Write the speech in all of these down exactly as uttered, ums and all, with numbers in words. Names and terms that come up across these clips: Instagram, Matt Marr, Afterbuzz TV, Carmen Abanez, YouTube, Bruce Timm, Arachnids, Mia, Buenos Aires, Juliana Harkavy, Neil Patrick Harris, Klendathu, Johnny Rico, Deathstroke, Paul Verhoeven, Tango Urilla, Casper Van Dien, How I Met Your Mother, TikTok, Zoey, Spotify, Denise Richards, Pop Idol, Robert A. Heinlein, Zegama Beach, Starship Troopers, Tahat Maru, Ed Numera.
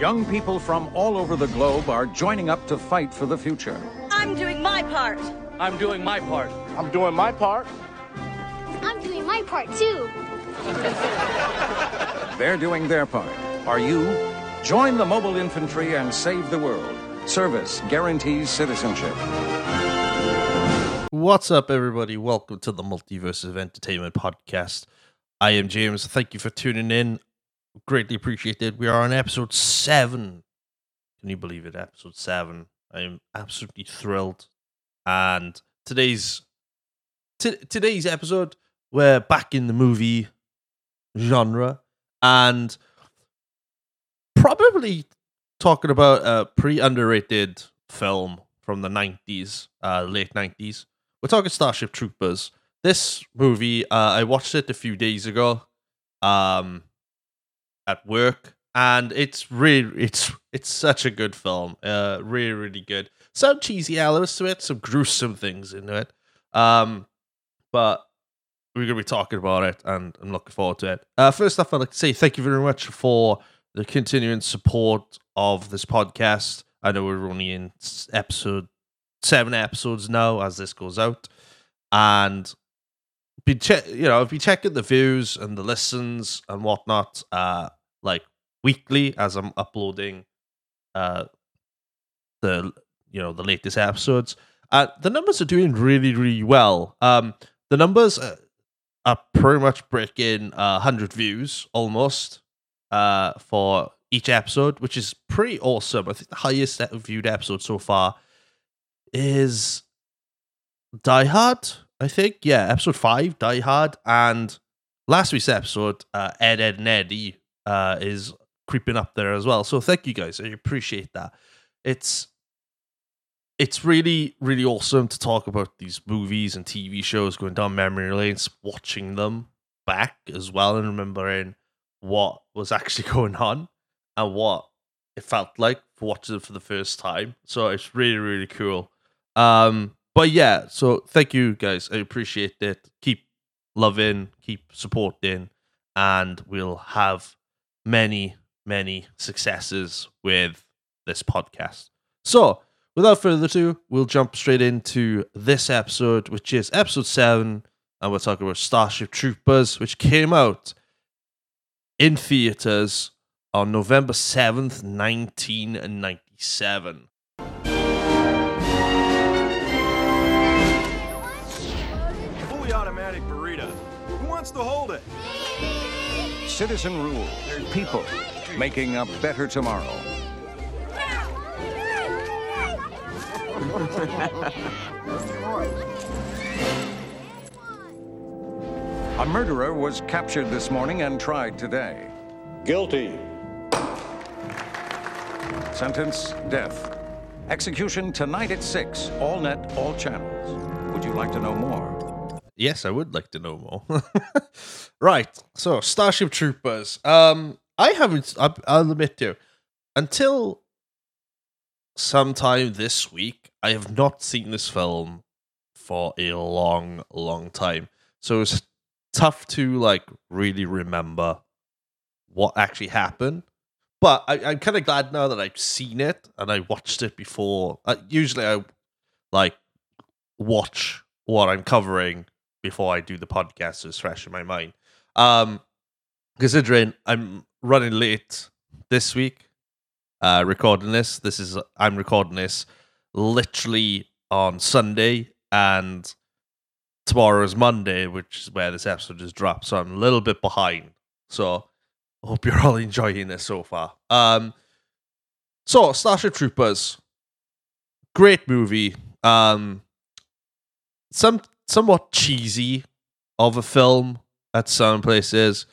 young people from all over the globe are joining up to fight for the future. I'm doing my part. I'm doing my part. I'm doing my part. I'm doing my part, too. They're doing their part. Are you? Join the mobile infantry and save the world. Service guarantees citizenship. What's up, everybody? Welcome to the Multiverse of Entertainment podcast. I am James. Thank you for tuning in. Greatly appreciated. We are on episode seven. Can you believe it? Episode seven. I am absolutely thrilled. And today's t- today's episode, we're back in the movie genre and probably talking about a pretty underrated film from the nineties, uh, late nineties. We're talking Starship Troopers. This movie, uh, I watched it a few days ago. Um. At work, and it's really it's it's such a good film, uh really really good. Some cheesy elements to it, some gruesome things into it, um but we're gonna be talking about it, and I'm looking forward to it. Uh first off, I'd like to say thank you very much for the continuing support of this podcast. I know we're only in episode seven episodes now as this goes out, and be che- you know if you check out the views and the listens and whatnot, uh like weekly, as I'm uploading uh the you know the latest episodes, uh the numbers are doing really really well. Um the numbers are, are pretty much breaking uh, one hundred views almost uh for each episode, which is pretty awesome. I think the highest viewed episode so far is Die Hard, I think. Yeah, episode five, Die Hard, and last week's episode, uh, Ed, Ed, and Eddie, uh, is creeping up there as well. So thank you guys, I appreciate that. It's it's really, really awesome to talk about these movies and T V shows, going down memory lanes, watching them back as well, and remembering what was actually going on and what it felt like for watching it for the first time. So it's really, really cool. Um... But yeah, so thank you guys. I appreciate it. Keep loving, keep supporting, and we'll have many, many successes with this podcast. So without further ado, we'll jump straight into this episode, which is episode seven, and we're talking about Starship Troopers, which came out in theaters on November seventh, nineteen ninety-seven. To hold it. Citizen rule. People making a better tomorrow. A murderer was captured this morning and tried today. Guilty. Sentence, death. Execution tonight at six. All net, all channels. Would you like to know more? Yes, I would like to know more. Right, so Starship Troopers. Um, I haven't, I, I'll admit to, until sometime this week, I have not seen this film for a long, long time. So it's tough to, like, really remember what actually happened. But I, I'm kind of glad now that I've seen it and I watched it before. Uh, usually I, like, watch what I'm covering before I do the podcast, so it's fresh in my mind. Um, considering I'm running late this week, uh, recording this. This is I'm recording this literally on Sunday, and tomorrow is Monday, which is where this episode is dropped. So I'm a little bit behind. So I hope you're all enjoying this so far. Um, so Starship Troopers, great movie. Um, some. Somewhat cheesy of a film at some places,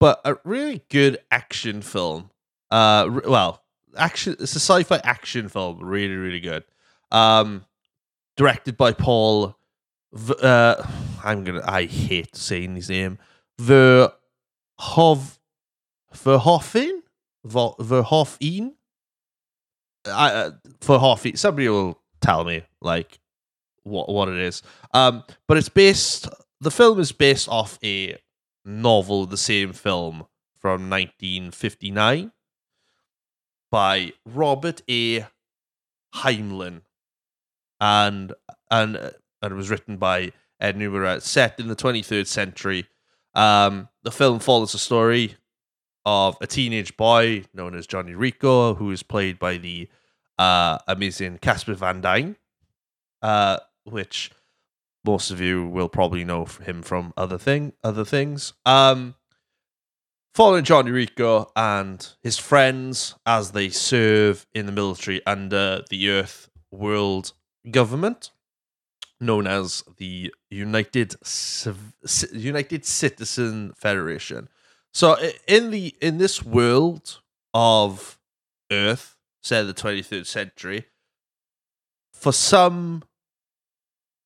but a really good action film. Uh, re- well, action. It's a sci-fi action film. Really, really good. Um, directed by Paul. V- uh, I'm gonna. I hate saying his name. Ver Hov Verhoeven. Verhoeven. I uh, Verhoeven. Somebody will tell me. Like. What what it is, um, but it's based. The film is based off a novel, the same film from nineteen fifty-nine, by Robert A. Heinlein, and and and it was written by Ed Numera. It's set in the twenty-third century. Um, the film follows the story of a teenage boy known as Johnny Rico, who is played by the uh, amazing Casper Van Dien, uh, which most of you will probably know him from other thing, other things. Um, following Johnny Rico and his friends as they serve in the military under the Earth World Government, known as the United United Citizen Federation. So in the in this world of Earth, say the twenty-third century, for some,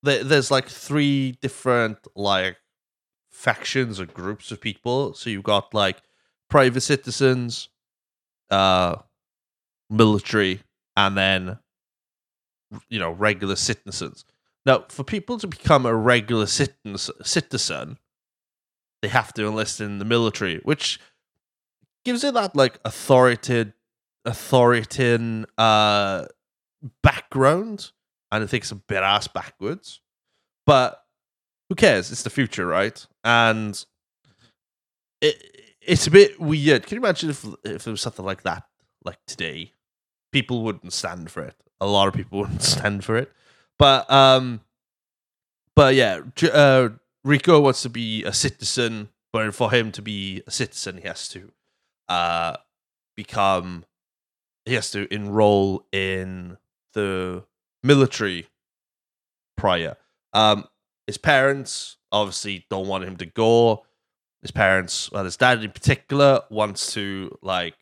there, there's like three different like factions or groups of people. So you've got like private citizens, uh, military, and then, you know, regular citizens. Now, for people to become a regular citizen, they have to enlist in the military, which gives it that like authority, authoritarian uh, background, and I think it's a bit ass backwards. But who cares? It's the future, right? And it it's a bit weird. Can you imagine if if it was something like that, like today? People wouldn't stand for it. A lot of people wouldn't stand for it. But um, but yeah, uh. Rico wants to be a citizen, but for him to be a citizen, he has to uh, become, he has to enroll in the military prior. Um, his parents obviously don't want him to go. His parents, well, his dad in particular, wants to like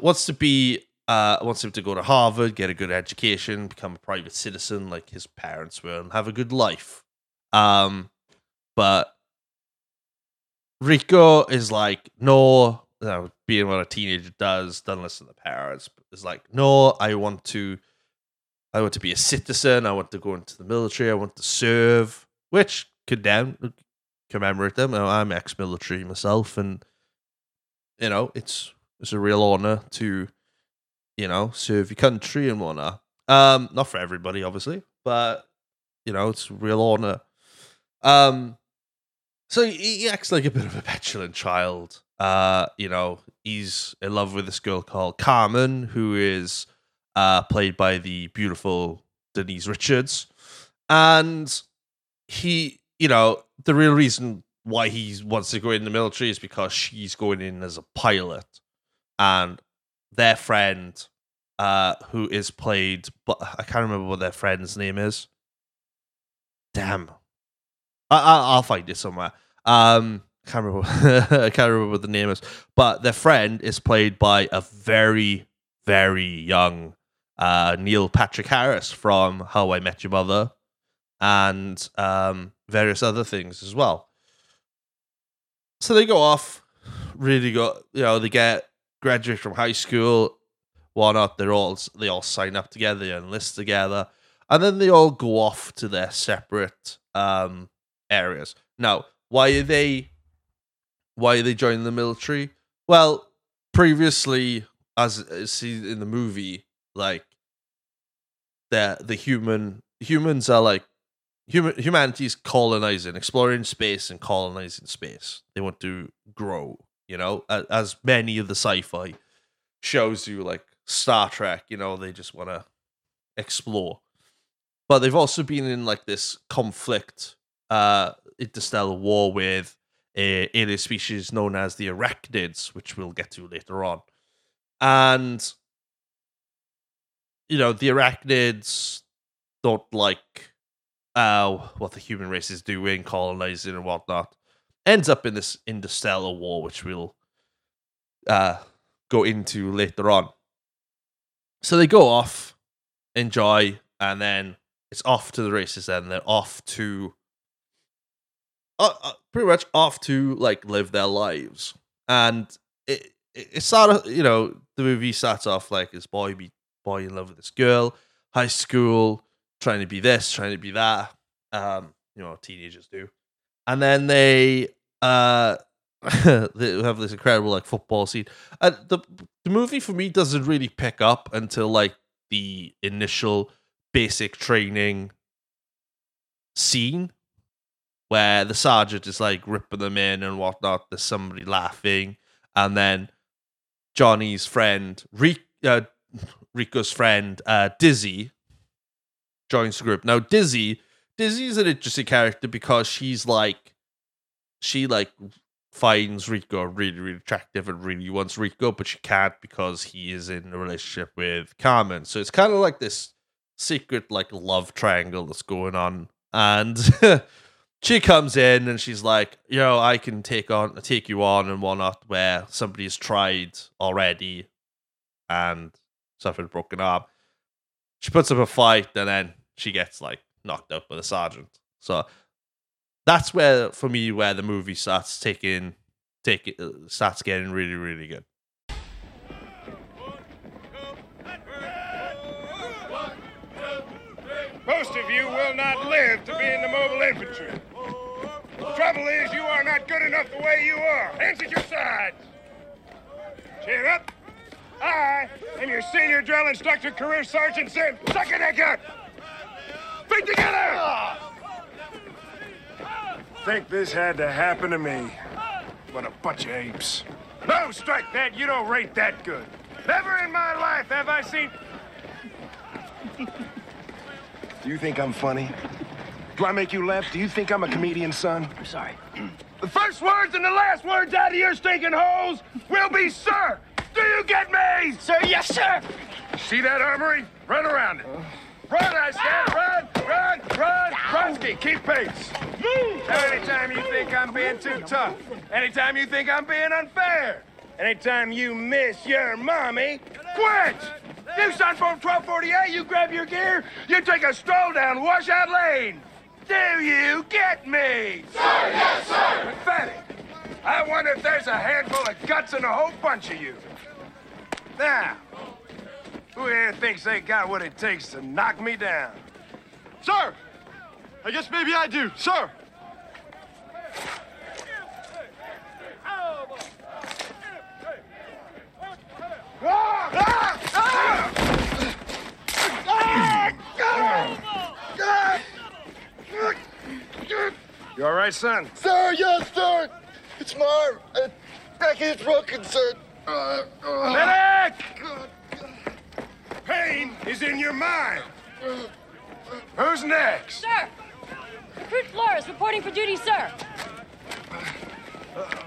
wants to be uh, wants him to go to Harvard, get a good education, become a private citizen like his parents were, and have a good life. Um, but Rico is like, no, you know, being what a teenager does, doesn't listen to parents. It's like, no, I want to, I want to be a citizen. I want to go into the military. I want to serve, which condemn, commemorate them. I'm ex-military myself, and you know, it's it's a real honor to, you know, serve your country and whatnot. Um, not for everybody, obviously, but you know, it's a real honor. Um, so he acts like a bit of a petulant child. Uh, you know, he's in love with this girl called Carmen, who is uh, played by the beautiful Denise Richards. And he, you know, the real reason why he wants to go in the military is because she's going in as a pilot. And their friend, uh, who is played, but I can't remember what their friend's name is. Damn. I, I'll find it somewhere. Um, can't remember. I can't remember what the name is. But their friend is played by a very, very young uh, Neil Patrick Harris from How I Met Your Mother and um, various other things as well. So they go off, really go, you know, they get graduate from high school, whatnot. They're all, they all sign up together, they enlist together, and then they all go off to their separate um, areas. Now, why are they why are they joining the military? Well, previously, as seen in the movie, like the the human humans are like human humanity's colonizing, exploring space and colonizing space. They want to grow, you know, as many of the sci-fi shows do, like Star Trek. You know, they just want to explore. But they've also been in like this conflict, uh, interstellar war with a alien species known as the Arachnids, which we'll get to later on. And, you know, the Arachnids don't like uh, what the human race is doing, colonizing and whatnot. Ends up in this interstellar war, which we'll uh, go into later on. So they go off, enjoy, and then it's off to the races, and they're off to, uh, uh, pretty much off to like live their lives. And it it, it started, you know, the movie starts off like this boy be boy in love with this girl, high school, trying to be this, trying to be that. Um, you know, teenagers do, and then they uh they have this incredible like football scene. Uh, the the movie for me doesn't really pick up until like the initial basic training scene where the sergeant is like ripping them in and whatnot. There's somebody laughing, and then Johnny's friend, Rico, uh, Rico's friend, uh, Dizzy, joins the group. Now, Dizzy, Dizzy's an interesting character because she's like, she like finds Rico really, really attractive and really wants Rico, but she can't because he is in a relationship with Carmen. So it's kind of like this secret like love triangle that's going on, and she comes in and she's like, you know, I can take on take you on and whatnot, where somebody's tried already and suffered a broken arm. She puts up a fight and then she gets like knocked out by the sergeant. So that's where, for me, where the movie starts taking taking starts getting really, really good. Most of you will not live to be in the mobile infantry. The trouble is, you are not good enough the way you are. Hands at your sides. Cheer up. I and your senior drill instructor, career sergeant Sim, suck it that gun. Feet together. Think this had to happen to me? What a bunch of apes. No, strike that. You don't rate that good. Never in my life have I seen... Do you think I'm funny? Do I make you laugh? Do you think I'm a comedian, son? I'm sorry. The first words and the last words out of your stinking holes will be, sir. Do you get me? Sir, yes, sir. See that armory? Run around it. Uh, run, I said. Ah! Run, run, run. Brodsky, keep pace. Move. Now, anytime you think I'm being too tough, anytime you think I'm being unfair, anytime you miss your mommy, quit. You son from twelve forty-eight, you grab your gear, you take a stroll down Washout Lane. Do you get me? Sir, yes, sir. Pathetic. I wonder if there's a handful of guts in a whole bunch of you. Now, who here thinks they got what it takes to knock me down? Sir, I guess maybe I do, sir. You all right, son? Sir, yes, sir. It's my arm. Uh, back is broken, sir. Uh, uh, Medic! Pain is in your mind. Who's next? Sir, Recruit Flores reporting for duty, sir. Uh-oh.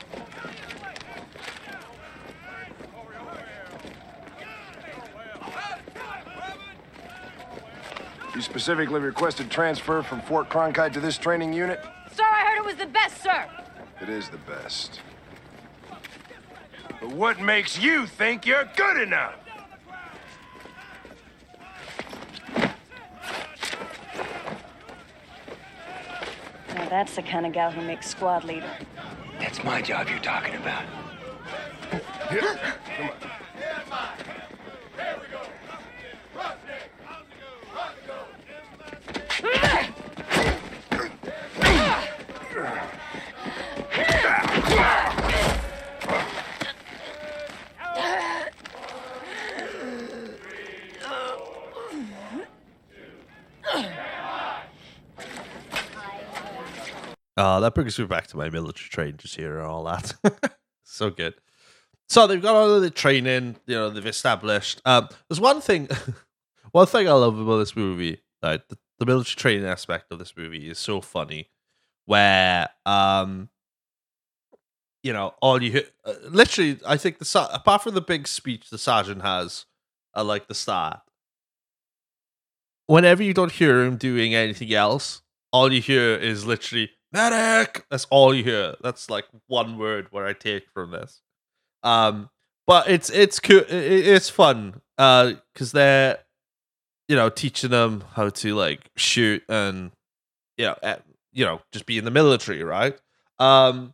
You specifically requested transfer from Fort Cronkite to this training unit? Sir, I heard it was the best, sir. It is the best. But what makes you think you're good enough? Now that's the kind of gal who makes squad leader. That's my job you're talking about. Come on. Uh, that brings me back to my military training just here and all that. So good. So they've got all of the training, you know, they've established. Um, there's one thing, one thing I love about this movie, right? The, the military training aspect of this movie is so funny, where, um, you know, all you hear, uh, literally, I think the apart from the big speech the sergeant has, I like the start. Whenever you don't hear him doing anything else, all you hear is literally, medic! That's all you hear. That's like one word where I take from this. Um, but it's it's cool. It's fun because uh, they're, you know, teaching them how to like shoot and, you know, at, you know, just be in the military, right? Um,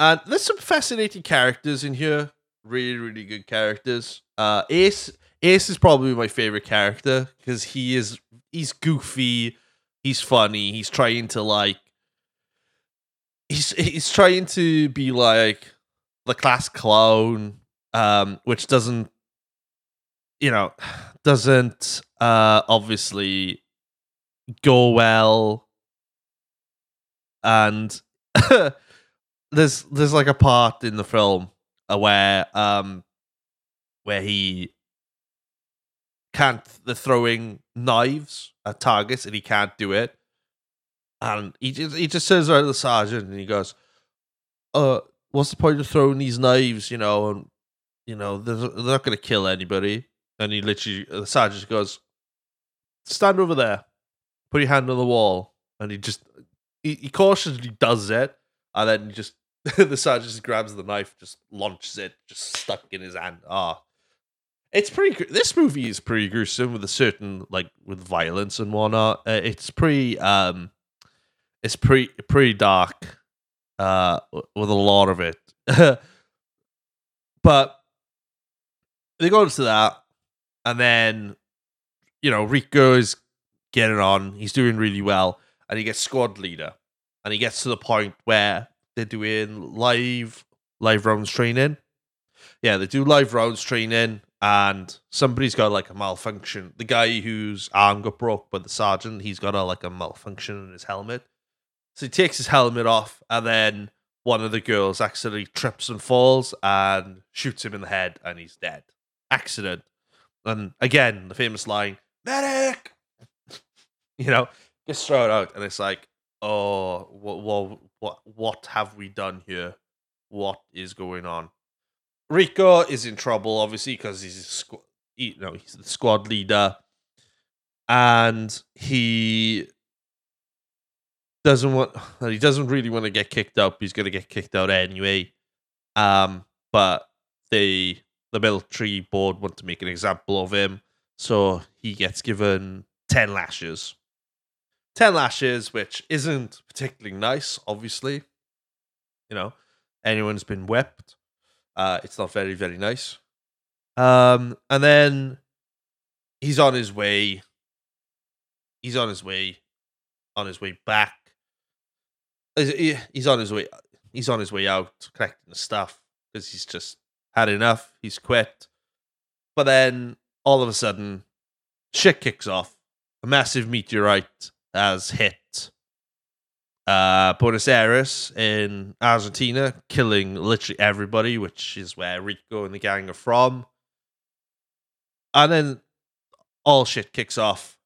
and there's some fascinating characters in here. Really, really good characters. Uh, Ace Ace is probably my favorite character because he is he's goofy, he's funny, he's trying to like. He's he's trying to be like the class clown, um, which doesn't, you know, doesn't uh, obviously go well. And there's there's like a part in the film where um, where he can't, they're throwing knives at targets and he can't do it. And he just, he just turns around to the sergeant and he goes, "Uh, what's the point of throwing these knives? You know, and you know they're, they're not going to kill anybody." And he literally, the sergeant goes, "Stand over there, put your hand on the wall," and he just, he, he cautiously does it, and then just the sergeant just grabs the knife, just launches it, just stuck in his hand. Ah, oh. It's pretty. This movie is pretty gruesome with a certain like with violence and whatnot. Uh, it's pretty. Um, It's pretty pretty dark, uh, with a lot of it. But they go into that, and then, you know, Rico is getting on. He's doing really well, and he gets squad leader, and he gets to the point where they're doing live live rounds training. Yeah, they do live rounds training, and somebody's got like a malfunction. The guy whose arm got broke, but the sergeant, he's got a, like a malfunction in his helmet. So he takes his helmet off, and then one of the girls accidentally trips and falls and shoots him in the head, and he's dead. Accident. And again, the famous line, "Medic!" You know, gets thrown out, and it's like, oh, what, what, what, what have we done here? What is going on? Rico is in trouble, obviously, because he's a squ- he, no, he's the squad leader, and he... doesn't want he doesn't really want to get kicked out. He's going to get kicked out anyway. Um, but they the military board want to make an example of him, so he gets given ten lashes. Ten lashes, which isn't particularly nice, obviously. You know, anyone's been whipped. Uh, it's not very, very nice. Um, and then he's on his way. He's on his way. On his way back. He's on his way. He's on his way out, collecting the stuff because he's just had enough. He's quit. But then all of a sudden, shit kicks off. A massive meteorite has hit uh, Buenos Aires in Argentina, killing literally everybody, which is where Rico and the gang are from. And then all shit kicks off,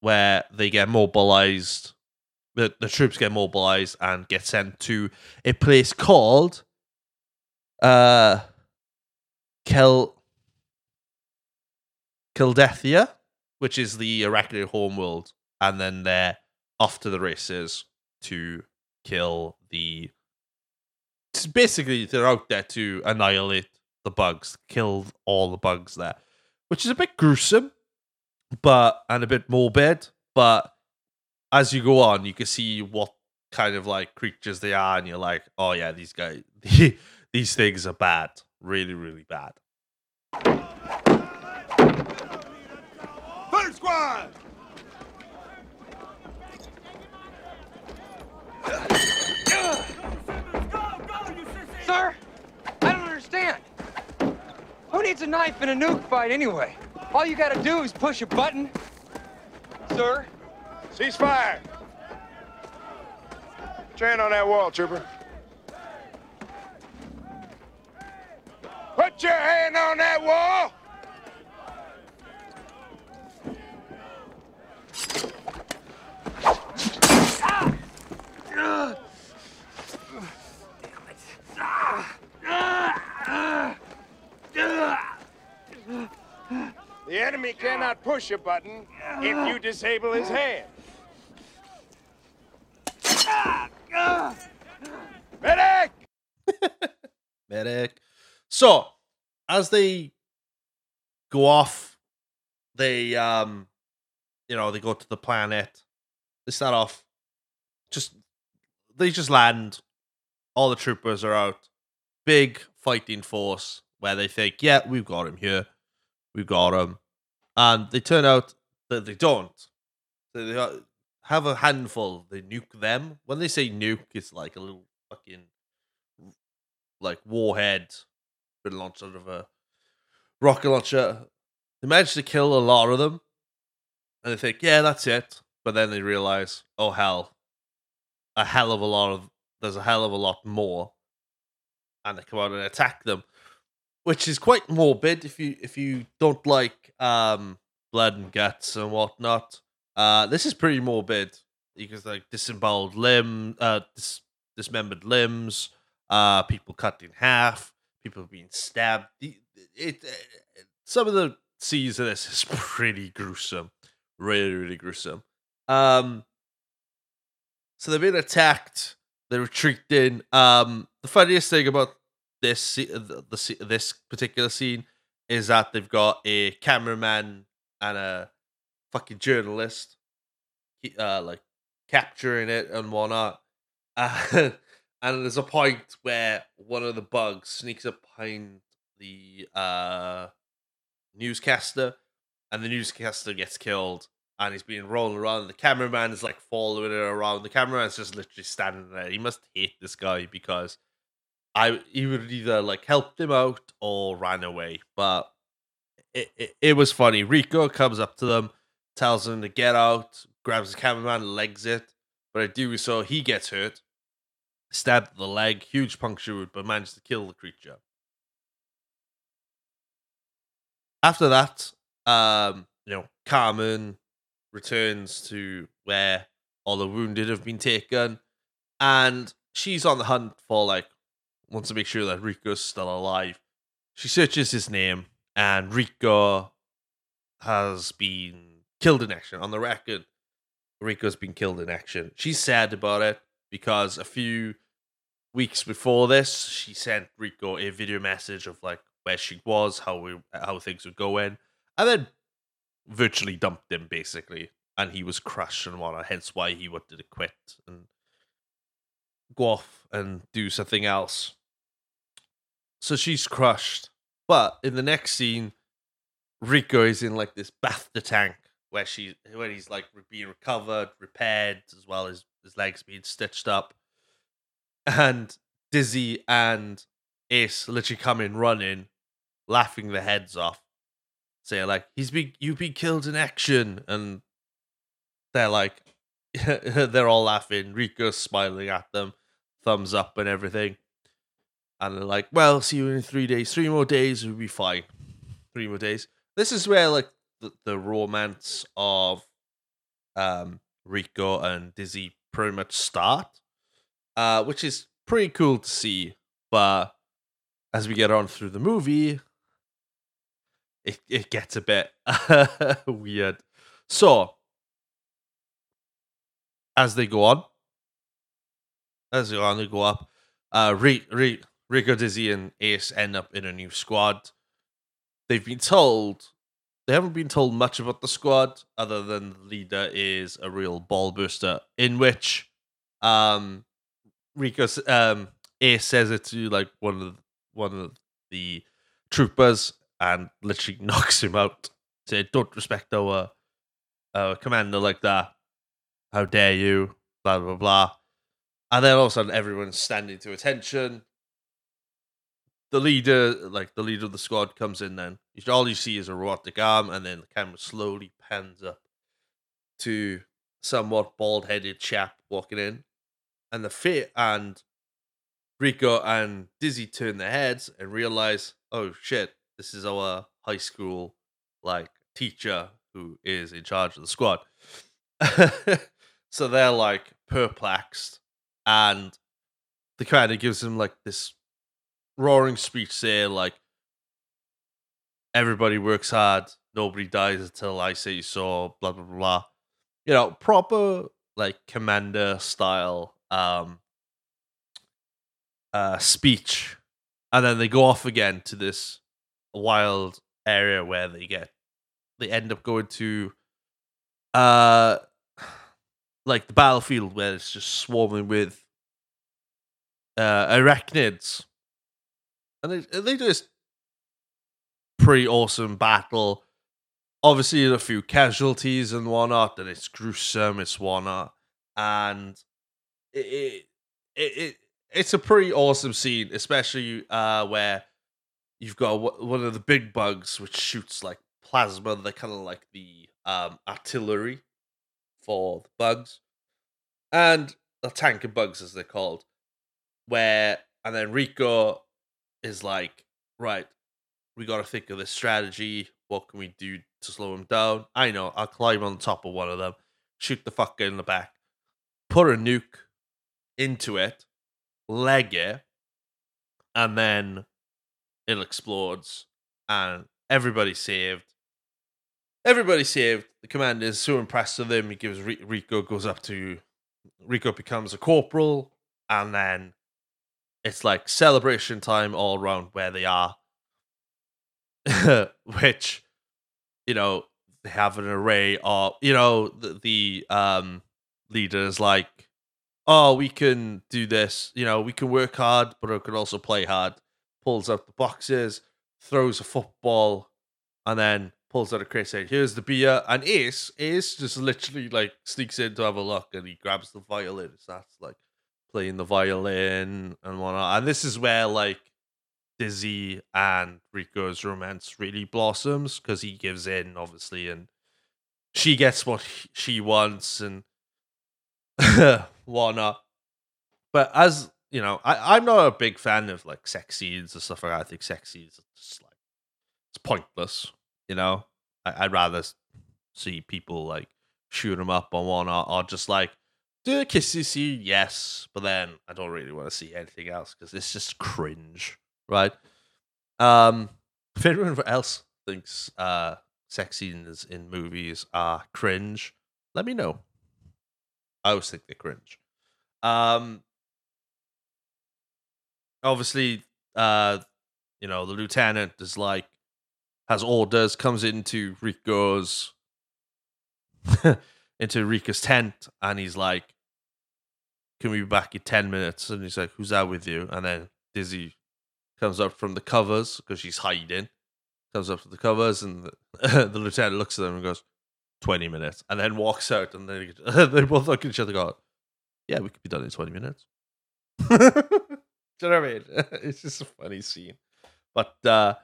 where they get mobilized. The, the troops get mobilized and get sent to a place called uh, Kel Klendathu, which is the Arachnid homeworld, and then they're off to the races to kill the. Basically, they're out there to annihilate the bugs, kill all the bugs there, which is a bit gruesome, but and a bit morbid, but. As you go on, you can see what kind of like creatures they are, and you're like, "Oh yeah, these guys, these things are bad, really, really bad." Third squad. Sir, I don't understand. Who needs a knife in a nuke fight anyway? All you gotta do is push a button, sir. Cease fire! Put your hand on that wall, Trooper. Put your hand on that wall! The enemy cannot push a button if you disable his hand. Medic! Medic. So, as they go off, they, um, you know, they go to the planet. They start off, just, they just land. All the troopers are out. Big fighting force where they think, yeah, we've got him here. We've got him. And they turn out that they don't. So they are... have a handful. They nuke them. When they say nuke, it's like a little fucking like warhead with lots of a rocket launcher. They managed to kill a lot of them, and they think, yeah, that's it. But then they realize, oh hell, a hell of a lot of there's a hell of a lot more, and they come out and attack them, which is quite morbid if you if you don't like um, blood and guts and whatnot. Uh, this is pretty morbid. You can like disemboweled limb, uh, dis- dismembered limbs, uh, people cut in half, people being stabbed. It, it, it some of the scenes of this is pretty gruesome, really, really gruesome. Um, so they've been attacked. They're retreating. Um, the funniest thing about this the, the this particular scene is that they've got a cameraman and a fucking journalist, uh, like capturing it and whatnot. Uh, and there's a point where one of the bugs sneaks up behind the uh, newscaster, and the newscaster gets killed, and he's being rolled around. The cameraman is like following it around. The cameraman's just literally standing there. He must hate this guy because I he would either like helped him out or ran away. But it it, it was funny. Rico comes up to them, tells them to get out, grabs the cameraman, legs it. But I do so, he gets hurt, stabbed the leg, huge puncture wound, but managed to kill the creature. After that, um, you know, Carmen returns to where all the wounded have been taken, and she's on the hunt for like wants to make sure that Rico's still alive. She searches his name, and Rico has been killed in action on the record. Rico's been killed in action. She's sad about it because a few weeks before this, she sent Rico a video message of like where she was, how we, how things were going, and then virtually dumped him basically, and he was crushed and whatnot. Hence why he wanted to quit and go off and do something else. So she's crushed, but in the next scene, Rico is in like this bathtub tank, where she, where he's like being recovered, repaired, as well as his legs being stitched up. And Dizzy and Ace literally come in running, laughing their heads off, saying like, "He's been, you've been killed in action," and they're like, they're all laughing. Rico's smiling at them, thumbs up and everything. And they're like, "Well, see you in three days. Three more days, we'll be fine. Three more days." This is where like The, the romance of um, Rico and Dizzy pretty much start, uh, which is pretty cool to see. But as we get on through the movie, it it gets a bit weird. So as they go on, as they go on, they go up. Uh, Re- Re- Rico, Dizzy, and Ace end up in a new squad. They've been told. They haven't been told much about the squad, other than the leader is a real ball burster, in which um, Rico um, Ace says it to like one of the, one of the troopers and literally knocks him out. Say, "Don't respect our, our commander like that. How dare you?" Blah blah blah. And then all of a sudden, everyone's standing to attention. The leader, like the leader of the squad, comes in. Then all you see is a robotic arm, and then the camera slowly pans up to somewhat bald-headed chap walking in, and the fit and Rico and Dizzy turn their heads and realize, "Oh shit, this is our high school like teacher who is in charge of the squad." So they're like perplexed, and the kind of gives them like this roaring speech saying like, "Everybody works hard, nobody dies until I say so," blah blah blah. You know, proper like commander style um uh speech. And then they go off again to this wild area where they get they end up going to uh like the battlefield where it's just swarming with uh arachnids. And they, they do this pretty awesome battle. Obviously, there's a few casualties and whatnot, and it's gruesome, it's whatnot. And it, it, it, it's a pretty awesome scene, especially uh, where you've got w- one of the big bugs which shoots like plasma. They're kind of like the um, artillery for the bugs, and the tank of bugs as they're called. Where and then Rico is like, right, we got to think of this strategy. What can we do to slow him down? I know, I'll climb on top of one of them, shoot the fucker in the back, put a nuke into it, leg it, and then it explodes, and everybody's saved. Everybody's saved. The commander is so impressed with him, he gives Rico goes up to Rico becomes a corporal, and then it's like celebration time all around where they are. Which, you know, they have an array of, you know, the, the um, leader is like, oh, we can do this. You know, we can work hard, but we can also play hard. Pulls out the boxes, throws a football, and then pulls out a crate saying, here's the beer. And Ace, Ace just literally like sneaks in to have a look, and he grabs the violin and starts like playing the violin and whatnot. And this is where like Dizzy and Rico's romance really blossoms, because he gives in, obviously, and she gets what she wants and whatnot. But as you know, I, I'm not a big fan of like sex scenes and stuff like that. I think sex scenes are just like, it's pointless, you know. I, I'd rather see people like shoot them up or whatnot, or just like do a kissy scene, yes, but then I don't really want to see anything else because it's just cringe, right? Um, if anyone else thinks uh, sex scenes in movies are cringe, let me know. I always think they're cringe. Um, obviously, uh, you know, the lieutenant is like, has orders, comes into Rico's. into Rika's tent, and he's like, can we be back in ten minutes? And he's like, who's out with you? And then Dizzy comes up from the covers, because she's hiding, comes up from the covers, and the, the lieutenant looks at them and goes, twenty minutes, and then walks out, and then they, they both look at each other and go, yeah, we could be done in twenty minutes. Do you know what I mean? It's just a funny scene. But uh,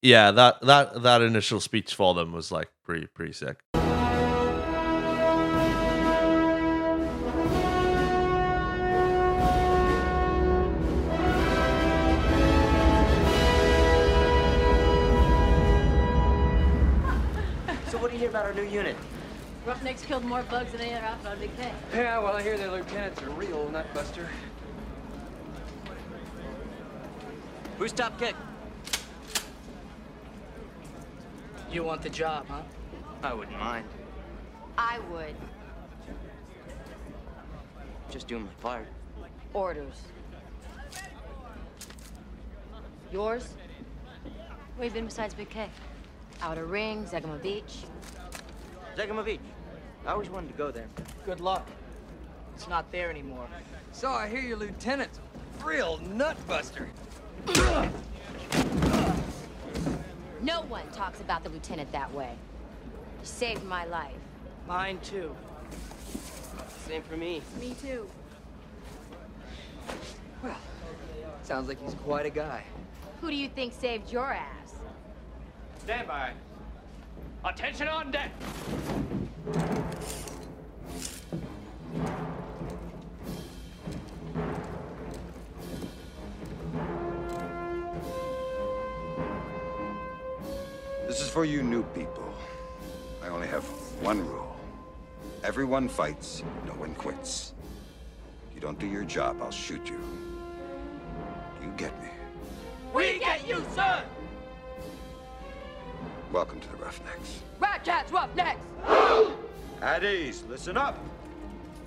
yeah, that, that, that initial speech for them was like pretty, pretty sick. About our new unit. Roughnecks killed more bugs than any other outfit on Big Pay. Yeah, well, I hear their lieutenant's a real nutbuster. Who's top kick? You want the job, huh? I wouldn't mind. I would. Just doing my part. Orders. Yours? Where you been besides Big K? Outer Ring, Zegama Beach. Zegama Beach. I always wanted to go there. Good luck. It's not there anymore. So I hear your lieutenant's a real nutbuster. No one talks about the lieutenant that way. He saved my life. Mine too. Same for me. Me too. Well, sounds like he's quite a guy. Who do you think saved your ass? Stand by. Attention on deck. This is for you new people. I only have one rule. Everyone fights, no one quits. If you don't do your job, I'll shoot you. You get me? We get you, sir! Welcome to the Roughnecks. Right, cats, Roughnecks! At ease, listen up.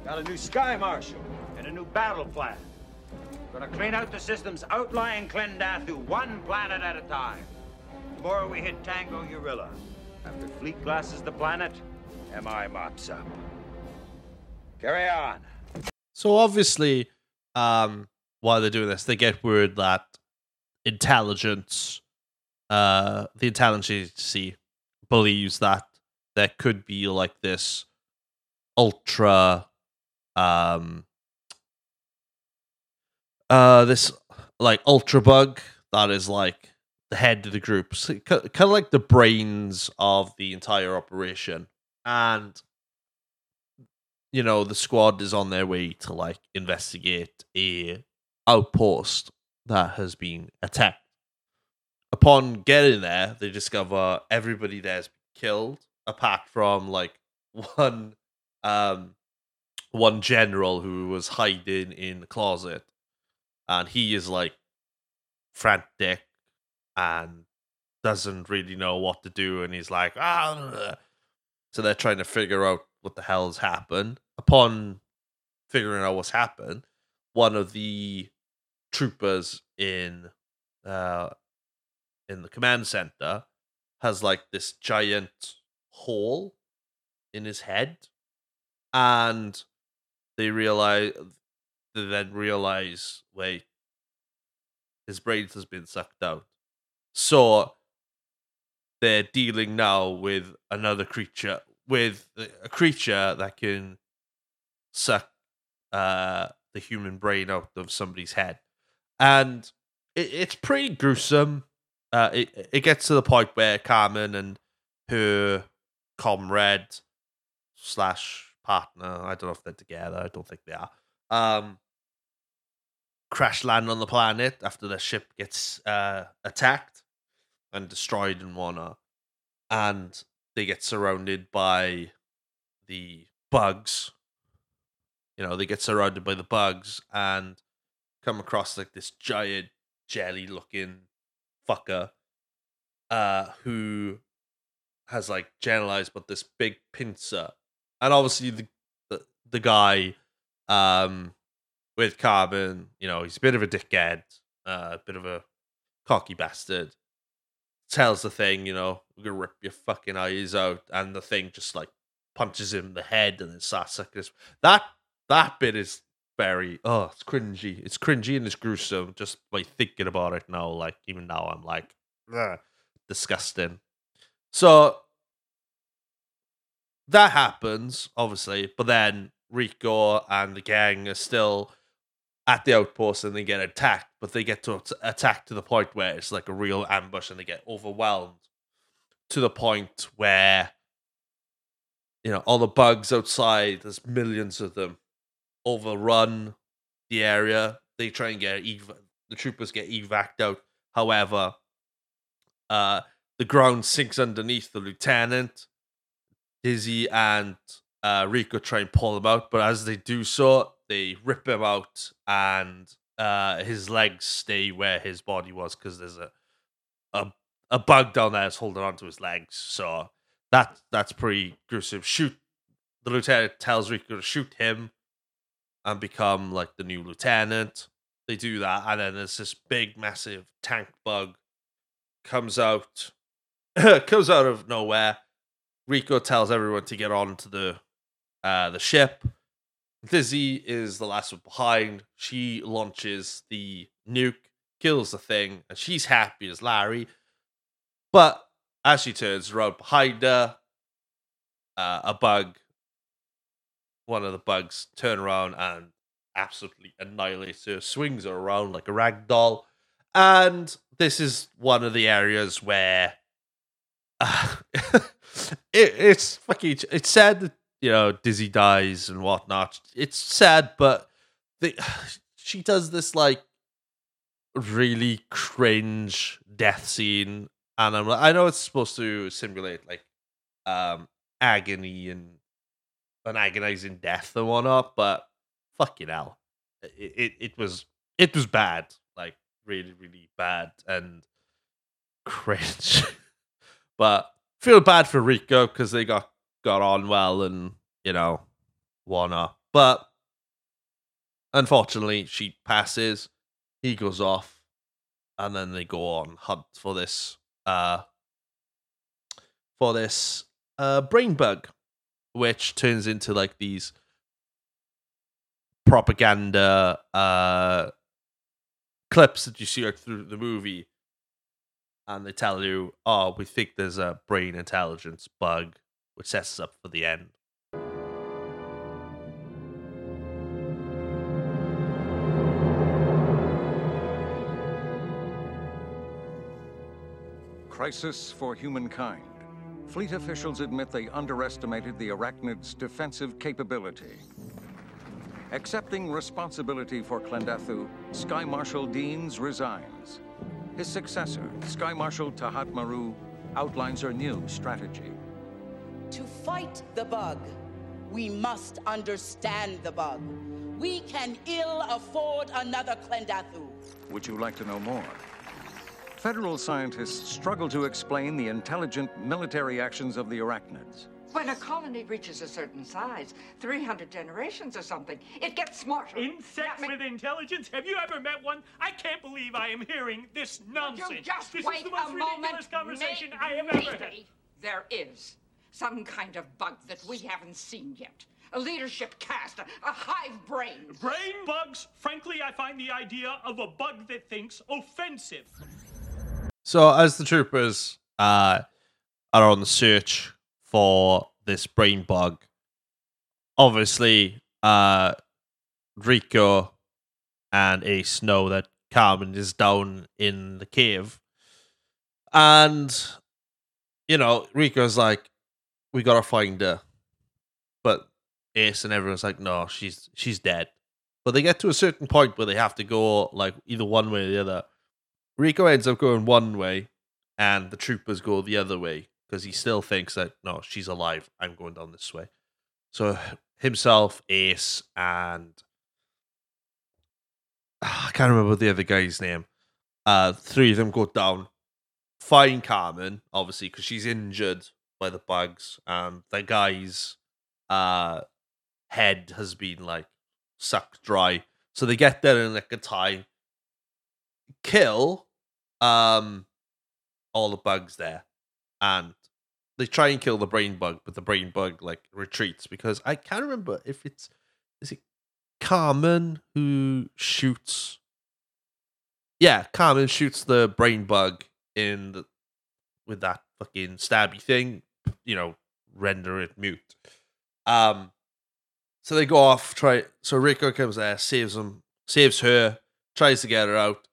Got a new Sky Marshal and a new battle plan. Gonna clean out the system's outlying Klendathu one planet at a time. Tomorrow we hit Tango Urilla. After Fleet glasses the planet, M I mops up. Carry on. So obviously, um, while they're doing this, they get word that intelligence... Uh, the intelligence agency believes that there could be like this ultra um, uh, this like ultra bug that is like the head of the group, so kind of like the brains of the entire operation. And you know, the squad is on their way to like investigate a outpost that has been attacked. Upon getting there, they discover everybody there's been killed, apart from like one um one general who was hiding in the closet, and he is like frantic and doesn't really know what to do, and he's like, ah. So they're trying to figure out what the hell's happened. Upon figuring out what's happened, one of the troopers in uh in the command center has like this giant hole in his head, and they realize they then realize wait, his brains has been sucked out. So they're dealing now with another creature, with a creature that can suck uh the human brain out of somebody's head, and it, it's pretty gruesome. Uh, it it gets to the point where Carmen and her comrade slash partner, I don't know if they're together, I don't think they are, um, crash land on the planet after the ship gets uh, attacked and destroyed and whatnot. And they get surrounded by the bugs. You know, they get surrounded by the bugs and come across like this giant jelly-looking fucker uh who has like generalized but this big pincer, and obviously the, the the guy um with Carbon, you know, he's a bit of a dickhead, uh a bit of a cocky bastard, tells the thing, you know, we're gonna rip your fucking eyes out, and the thing just like punches him in the head and it starts like this. that that bit is very, oh, it's cringy. It's cringy and it's gruesome. Just like thinking about it now, like even now, I'm like, ugh, disgusting. So that happens, obviously, but then Rico and the gang are still at the outpost and they get attacked, but they get to attack to the point where it's like a real ambush and they get overwhelmed to the point where, you know, all the bugs outside, there's millions of them, overrun the area. They try and get ev- the troopers get evac'd out. However, uh, the ground sinks underneath the lieutenant. Dizzy and uh, Rico try and pull him out, but as they do so, they rip him out, and uh, his legs stay where his body was because there's a, a a bug down there that's holding onto his legs. So that that's pretty gruesome. Shoot, the lieutenant tells Rico to shoot him and become like the new lieutenant. They do that, and then there's this big, massive tank bug comes out, comes out of nowhere. Rico tells everyone to get onto the uh, the ship. Lizzie is the last one behind. She launches the nuke, kills the thing, and she's happy as Larry. But as she turns around behind her, uh, a bug, one of the bugs, turn around and absolutely annihilates her, swings her around like a rag doll. And this is one of the areas where uh, it, it's fucking, it's sad that, you know, Dizzy dies and whatnot. It's sad, but the, she does this like really cringe death scene. And I'm like, I know it's supposed to simulate like um, agony and an agonizing death and whatnot, but fucking hell, it, it it was it was bad, like really really bad and cringe. But feel bad for Rico because they got got on well and, you know, whatnot. But unfortunately, she passes. He goes off, and then they go on hunt for this uh for this uh brain bug, which turns into like these propaganda uh, clips that you see like through the movie, and they tell you, "Oh, we think there's a brain intelligence bug," which sets us up for the end. crisis for humankind. Fleet officials admit they underestimated the Arachnids' defensive capability. Accepting responsibility for Klendathu, Sky Marshal Deans resigns. His successor, Sky Marshal Tahat Maru, outlines her new strategy. To fight the bug, we must understand the bug. We can ill afford another Klendathu. Would you like to know more? Federal scientists struggle to explain the intelligent military actions of the Arachnids. When a colony reaches a certain size, three hundred generations or something, it gets smarter. Insects with intelligence? Have you ever met one? I can't believe I am hearing this nonsense. Would you just this wait is the most a ridiculous moment. Conversation maybe, I have ever maybe had. There is some kind of bug that we haven't seen yet. A leadership cast, a, a hive brain. Brain bugs? Frankly, I find the idea of a bug that thinks offensive. So as the troopers uh, are on the search for this brain bug, obviously uh, Rico and Ace know that Carmen is down in the cave. And, you know, Rico's like, we gotta find her. But Ace and everyone's like, no, she's she's dead. But they get to a certain point where they have to go like either one way or the other. Rico ends up going one way, and the troopers go the other way, because he still thinks that, no, she's alive, I'm going down this way. So himself, Ace, and I can't remember the other guy's name. Uh, three of them go down, find Carmen, obviously, because she's injured by the bugs, and the guy's uh, head has been, like, sucked dry. So they get there in, like, a time, kill um all the bugs there, and they try and kill the brain bug, but the brain bug like retreats, because I can't remember if it's is it Carmen who shoots yeah Carmen shoots the brain bug in the, with that fucking stabby thing, you know, render it mute. Um so they go off, try so Rico comes there, saves him saves her, tries to get her out.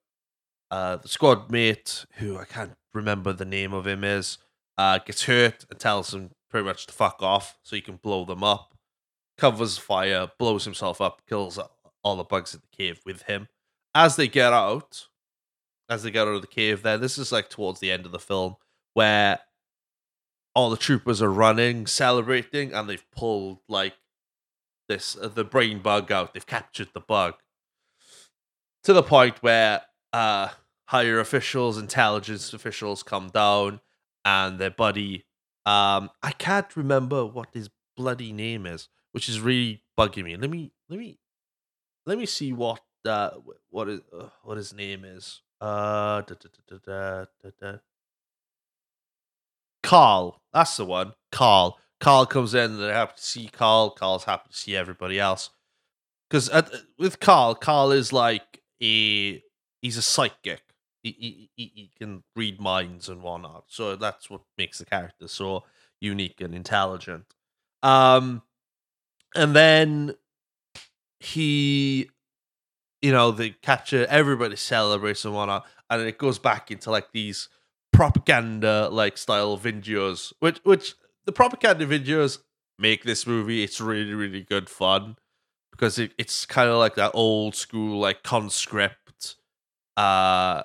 Uh, the squad mate, who I can't remember the name of him is, uh, gets hurt and tells him pretty much to fuck off so he can blow them up. Covers fire, blows himself up, kills all the bugs in the cave with him. As they get out, as they get out of the cave there, this is like towards the end of the film, where all the troopers are running, celebrating, and they've pulled like this, uh, the brain bug out. They've captured the bug. To the point where Uh, higher officials, intelligence officials come down, and their buddy, um, I can't remember what his bloody name is, which is really bugging me. Let me, let me, let me see what uh, what is uh, what his name is. Uh, da, da, da, da, da, da. Carl, that's the one. Carl, Carl comes in, and they're happy to see Carl. Carl's happy to see everybody else, because with Carl, Carl is like a He's a psychic. He, he, he can read minds and whatnot. So that's what makes the character so unique and intelligent. Um, and then he, you know, they capture everybody, celebrates and whatnot. And it goes back into like these propaganda-like style videos, which, which the propaganda videos make this movie. It's really, really good fun, because it, it's kind of like that old school, like conscript, Uh,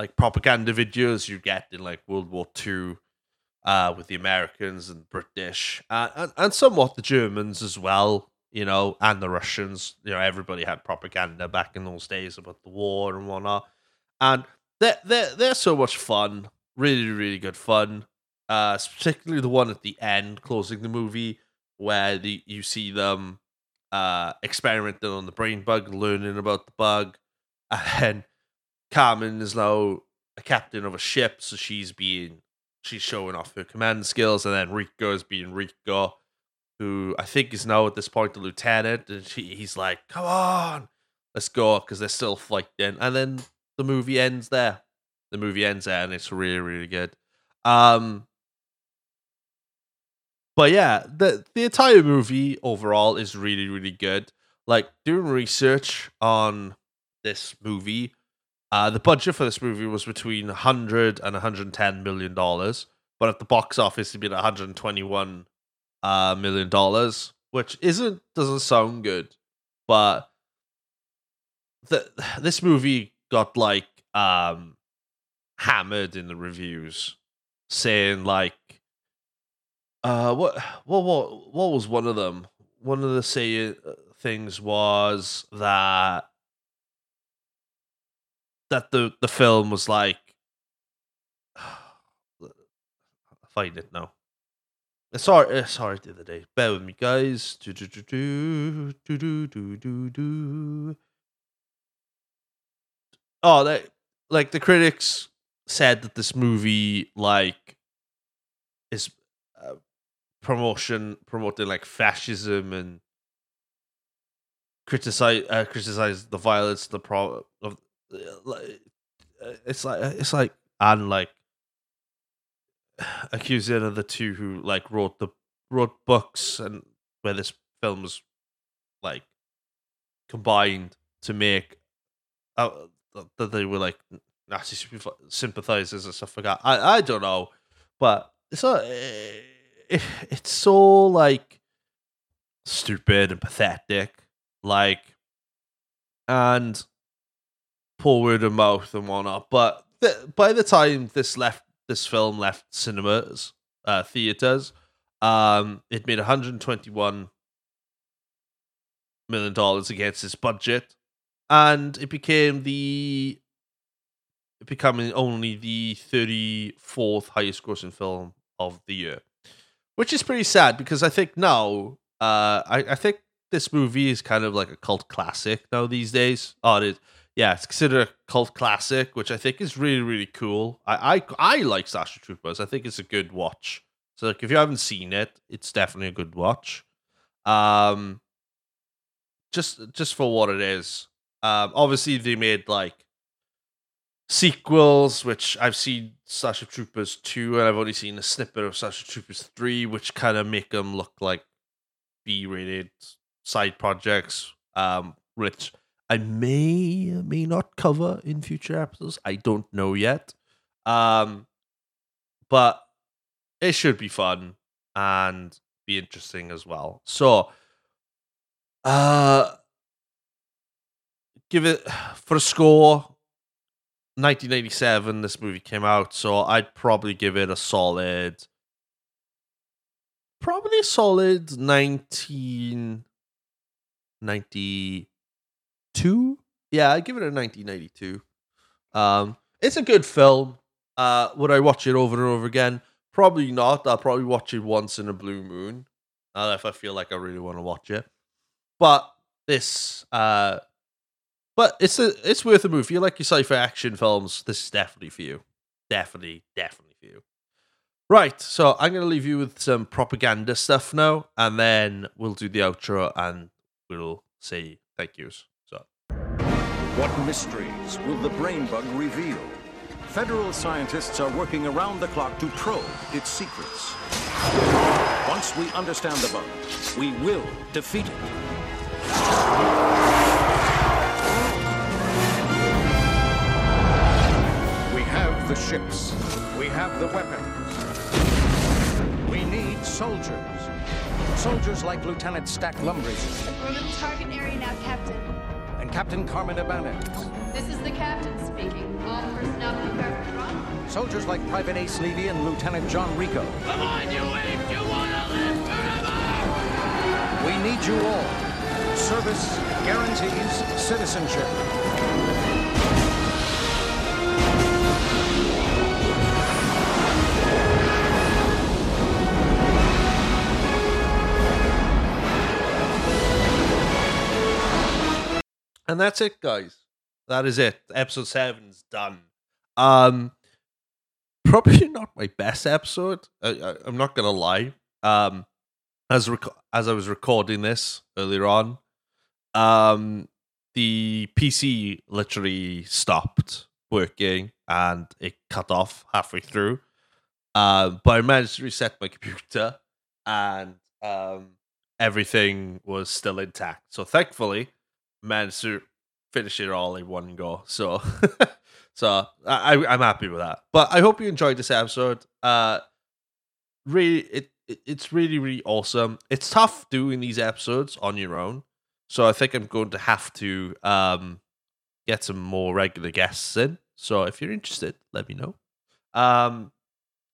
like propaganda videos you get in like World War Two, uh, with the Americans and British, uh, and and somewhat the Germans as well, you know, and the Russians. You know, everybody had propaganda back in those days about the war and whatnot, and they're they're they're so much fun, really really good fun. Uh, particularly the one at the end, closing the movie, where the you see them uh experimenting on the brain bug, learning about the bug. And Carmen is now a captain of a ship, so she's being, she's showing off her command skills. And then Rico is being Rico, who I think is now at this point the lieutenant. And she, he's like, come on, let's go, because they're still fighting. And then the movie ends there. The movie ends there, and it's really, really good. Um, but yeah, the, the entire movie overall is really, really good. Like, doing research on this movie, Uh, the budget for this movie was between one hundred and one hundred ten million dollars, but at the box office, it would be one hundred twenty-one uh, million dollars, which isn't doesn't sound good, but the this movie got like um, hammered in the reviews, saying like, uh, what what what what was one of them? One of the say things was that. That the, the film was like, I find it now. Sorry, sorry, the other day. Bear with me, guys. Do, do, do, do, do, do, do, do. Oh, they, like the critics said that this movie like is uh, promotion promoting like fascism and criticize uh, criticize the violence, the pro of. It's like it's like and like accusing of the two who like wrote the wrote books and where this film was like combined to make uh, that they were like Nazi sympathizers and stuff like that. I I don't know, but it's not, it, it's so like stupid and pathetic, like and. Poor word of mouth and whatnot, but th- by the time this left, this film left cinemas, uh, theaters, um, it made one hundred twenty-one million dollars against its budget, and it became the it becoming only the thirty-fourth highest grossing film of the year, which is pretty sad because I think now, uh, I, I think this movie is kind of like a cult classic now these days. Oh, it is. Yeah, it's considered a cult classic, which I think is really, really cool. I I, I like Starship Troopers. I think it's a good watch. So like, if you haven't seen it, it's definitely a good watch. Um, just just for what it is. Um, obviously, they made like sequels, which I've seen Starship Troopers two, and I've only seen a snippet of Starship Troopers three, which kind of make them look like B-rated side projects, um, which... I may may not cover in future episodes. I don't know yet. Um, but it should be fun and be interesting as well. So uh, give it for a score. nineteen eighty-seven, this movie came out, so I'd probably give it a solid probably a solid nineteen ninety. Two, yeah, I give it a nineteen ninety-two. Um, it's a good film. Uh, would I watch it over and over again? Probably not. I'll probably watch it once in a blue moon, uh, if I feel like I really want to watch it. But this, uh, but it's a, it's worth a move. If you like your sci-fi action films, this is definitely for you. Definitely, definitely for you. Right. So I'm gonna leave you with some propaganda stuff now, and then we'll do the outro and we'll say thank yous. What mysteries will the brain bug reveal? Federal scientists are working around the clock to probe its secrets. Once we understand the bug, we will defeat it. We have the ships. We have the weapons. We need soldiers. Soldiers like Lieutenant Stack Lumbridge. We're in the target area now, Captain. And Captain Carmen Abanez. This is the captain speaking. All personnel prepare for run. Soldiers like Private Ace Levy and Lieutenant John Rico. Come on, you apes! You want to live forever! We need you all. Service guarantees citizenship. And that's it, guys. That is it. Episode seven's done. Um, probably not my best episode. I, I, I'm not gonna lie. Um, as rec- as I was recording this earlier on, um, the P C literally stopped working and it cut off halfway through. Um, but I managed to reset my computer, and um, everything was still intact. So thankfully. Managed to finish it all in one go. So So I, I'm happy with that. But I hope you enjoyed this episode. Uh, really, it, it it's really, really awesome. It's tough doing these episodes on your own. So I think I'm going to have to um, get some more regular guests in. So if you're interested, let me know. Um,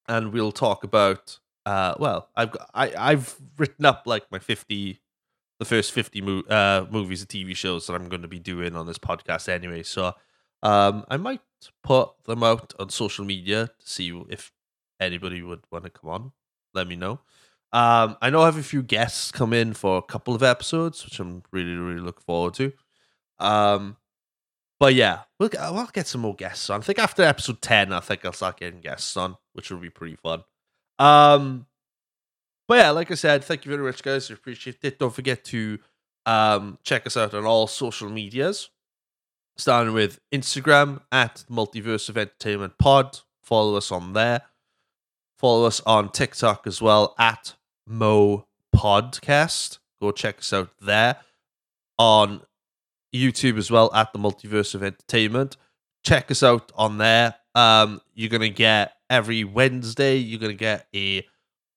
and we'll talk about, uh, well, I've got, I, I've written up like my fifty... the first fifty mo- uh, movies and T V shows that I'm going to be doing on this podcast anyway. So um, I might put them out on social media to see if anybody would want to come on. Let me know. Um, I know I have a few guests come in for a couple of episodes, which I'm really, really looking forward to. Um, but yeah, we'll get, we'll get some more guests on. I think after episode ten, I think I'll start getting guests on, which will be pretty fun. Um, But yeah, like I said, thank you very much, guys. I appreciate it. Don't forget to um, check us out on all social medias, starting with Instagram at Multiverse of Entertainment Pod. Follow us on there. Follow us on TikTok as well at Mo Podcast. Go check us out there. On YouTube as well at the Multiverse of Entertainment. Check us out on there. Um, you're gonna get every Wednesday. You're gonna get a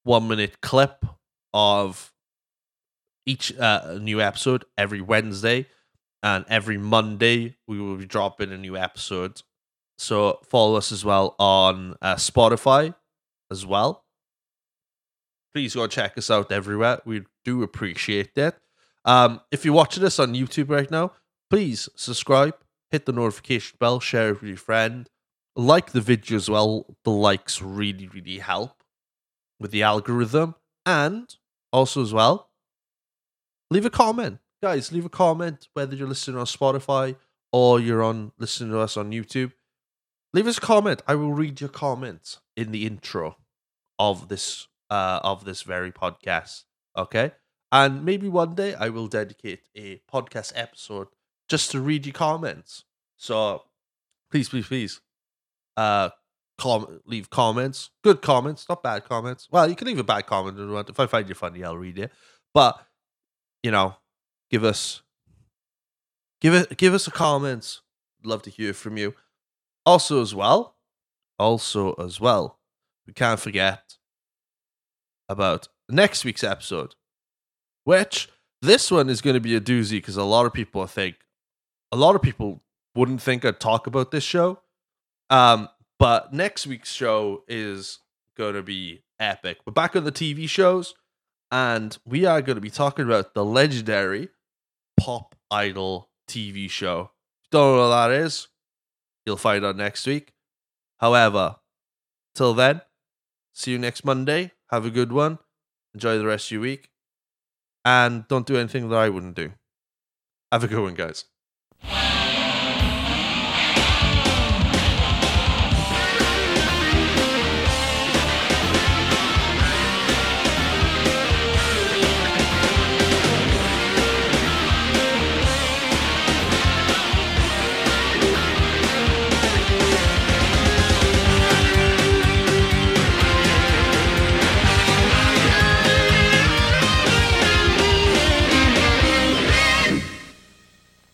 one minute clip of each uh, new episode every Wednesday, and every Monday we will be dropping a new episode. So follow us as well on uh, Spotify as well. Please go check us out everywhere. We do appreciate that. Um, if you're watching us on YouTube right now, please subscribe, hit the notification bell, share it with your friend, like the video as well. The likes really, really help with the algorithm. And also as well, leave a comment, guys. Leave a comment, whether you're listening on Spotify or you're on listening to us on YouTube. Leave us a comment. I will read your comments in the intro of this uh, of this very podcast. Okay, and maybe one day I will dedicate a podcast episode just to read your comments. So please, please, please, uh. Com- leave comments, good comments, not bad comments. Well, you can leave a bad comment if you want. If I find you funny, I'll read it. But you know, give us, give it, give us a comments. Love to hear from you. Also, as well, also as well, we can't forget about next week's episode, which this one is going to be a doozy because a lot of people I think, a lot of people wouldn't think I'd talk about this show. Um. But next week's show is going to be epic. We're back on the T V shows, and we are going to be talking about the legendary Pop Idol T V show. If you don't know what that is, you'll find out next week. However, till then, see you next Monday. Have a good one. Enjoy the rest of your week. And don't do anything that I wouldn't do. Have a good one, guys.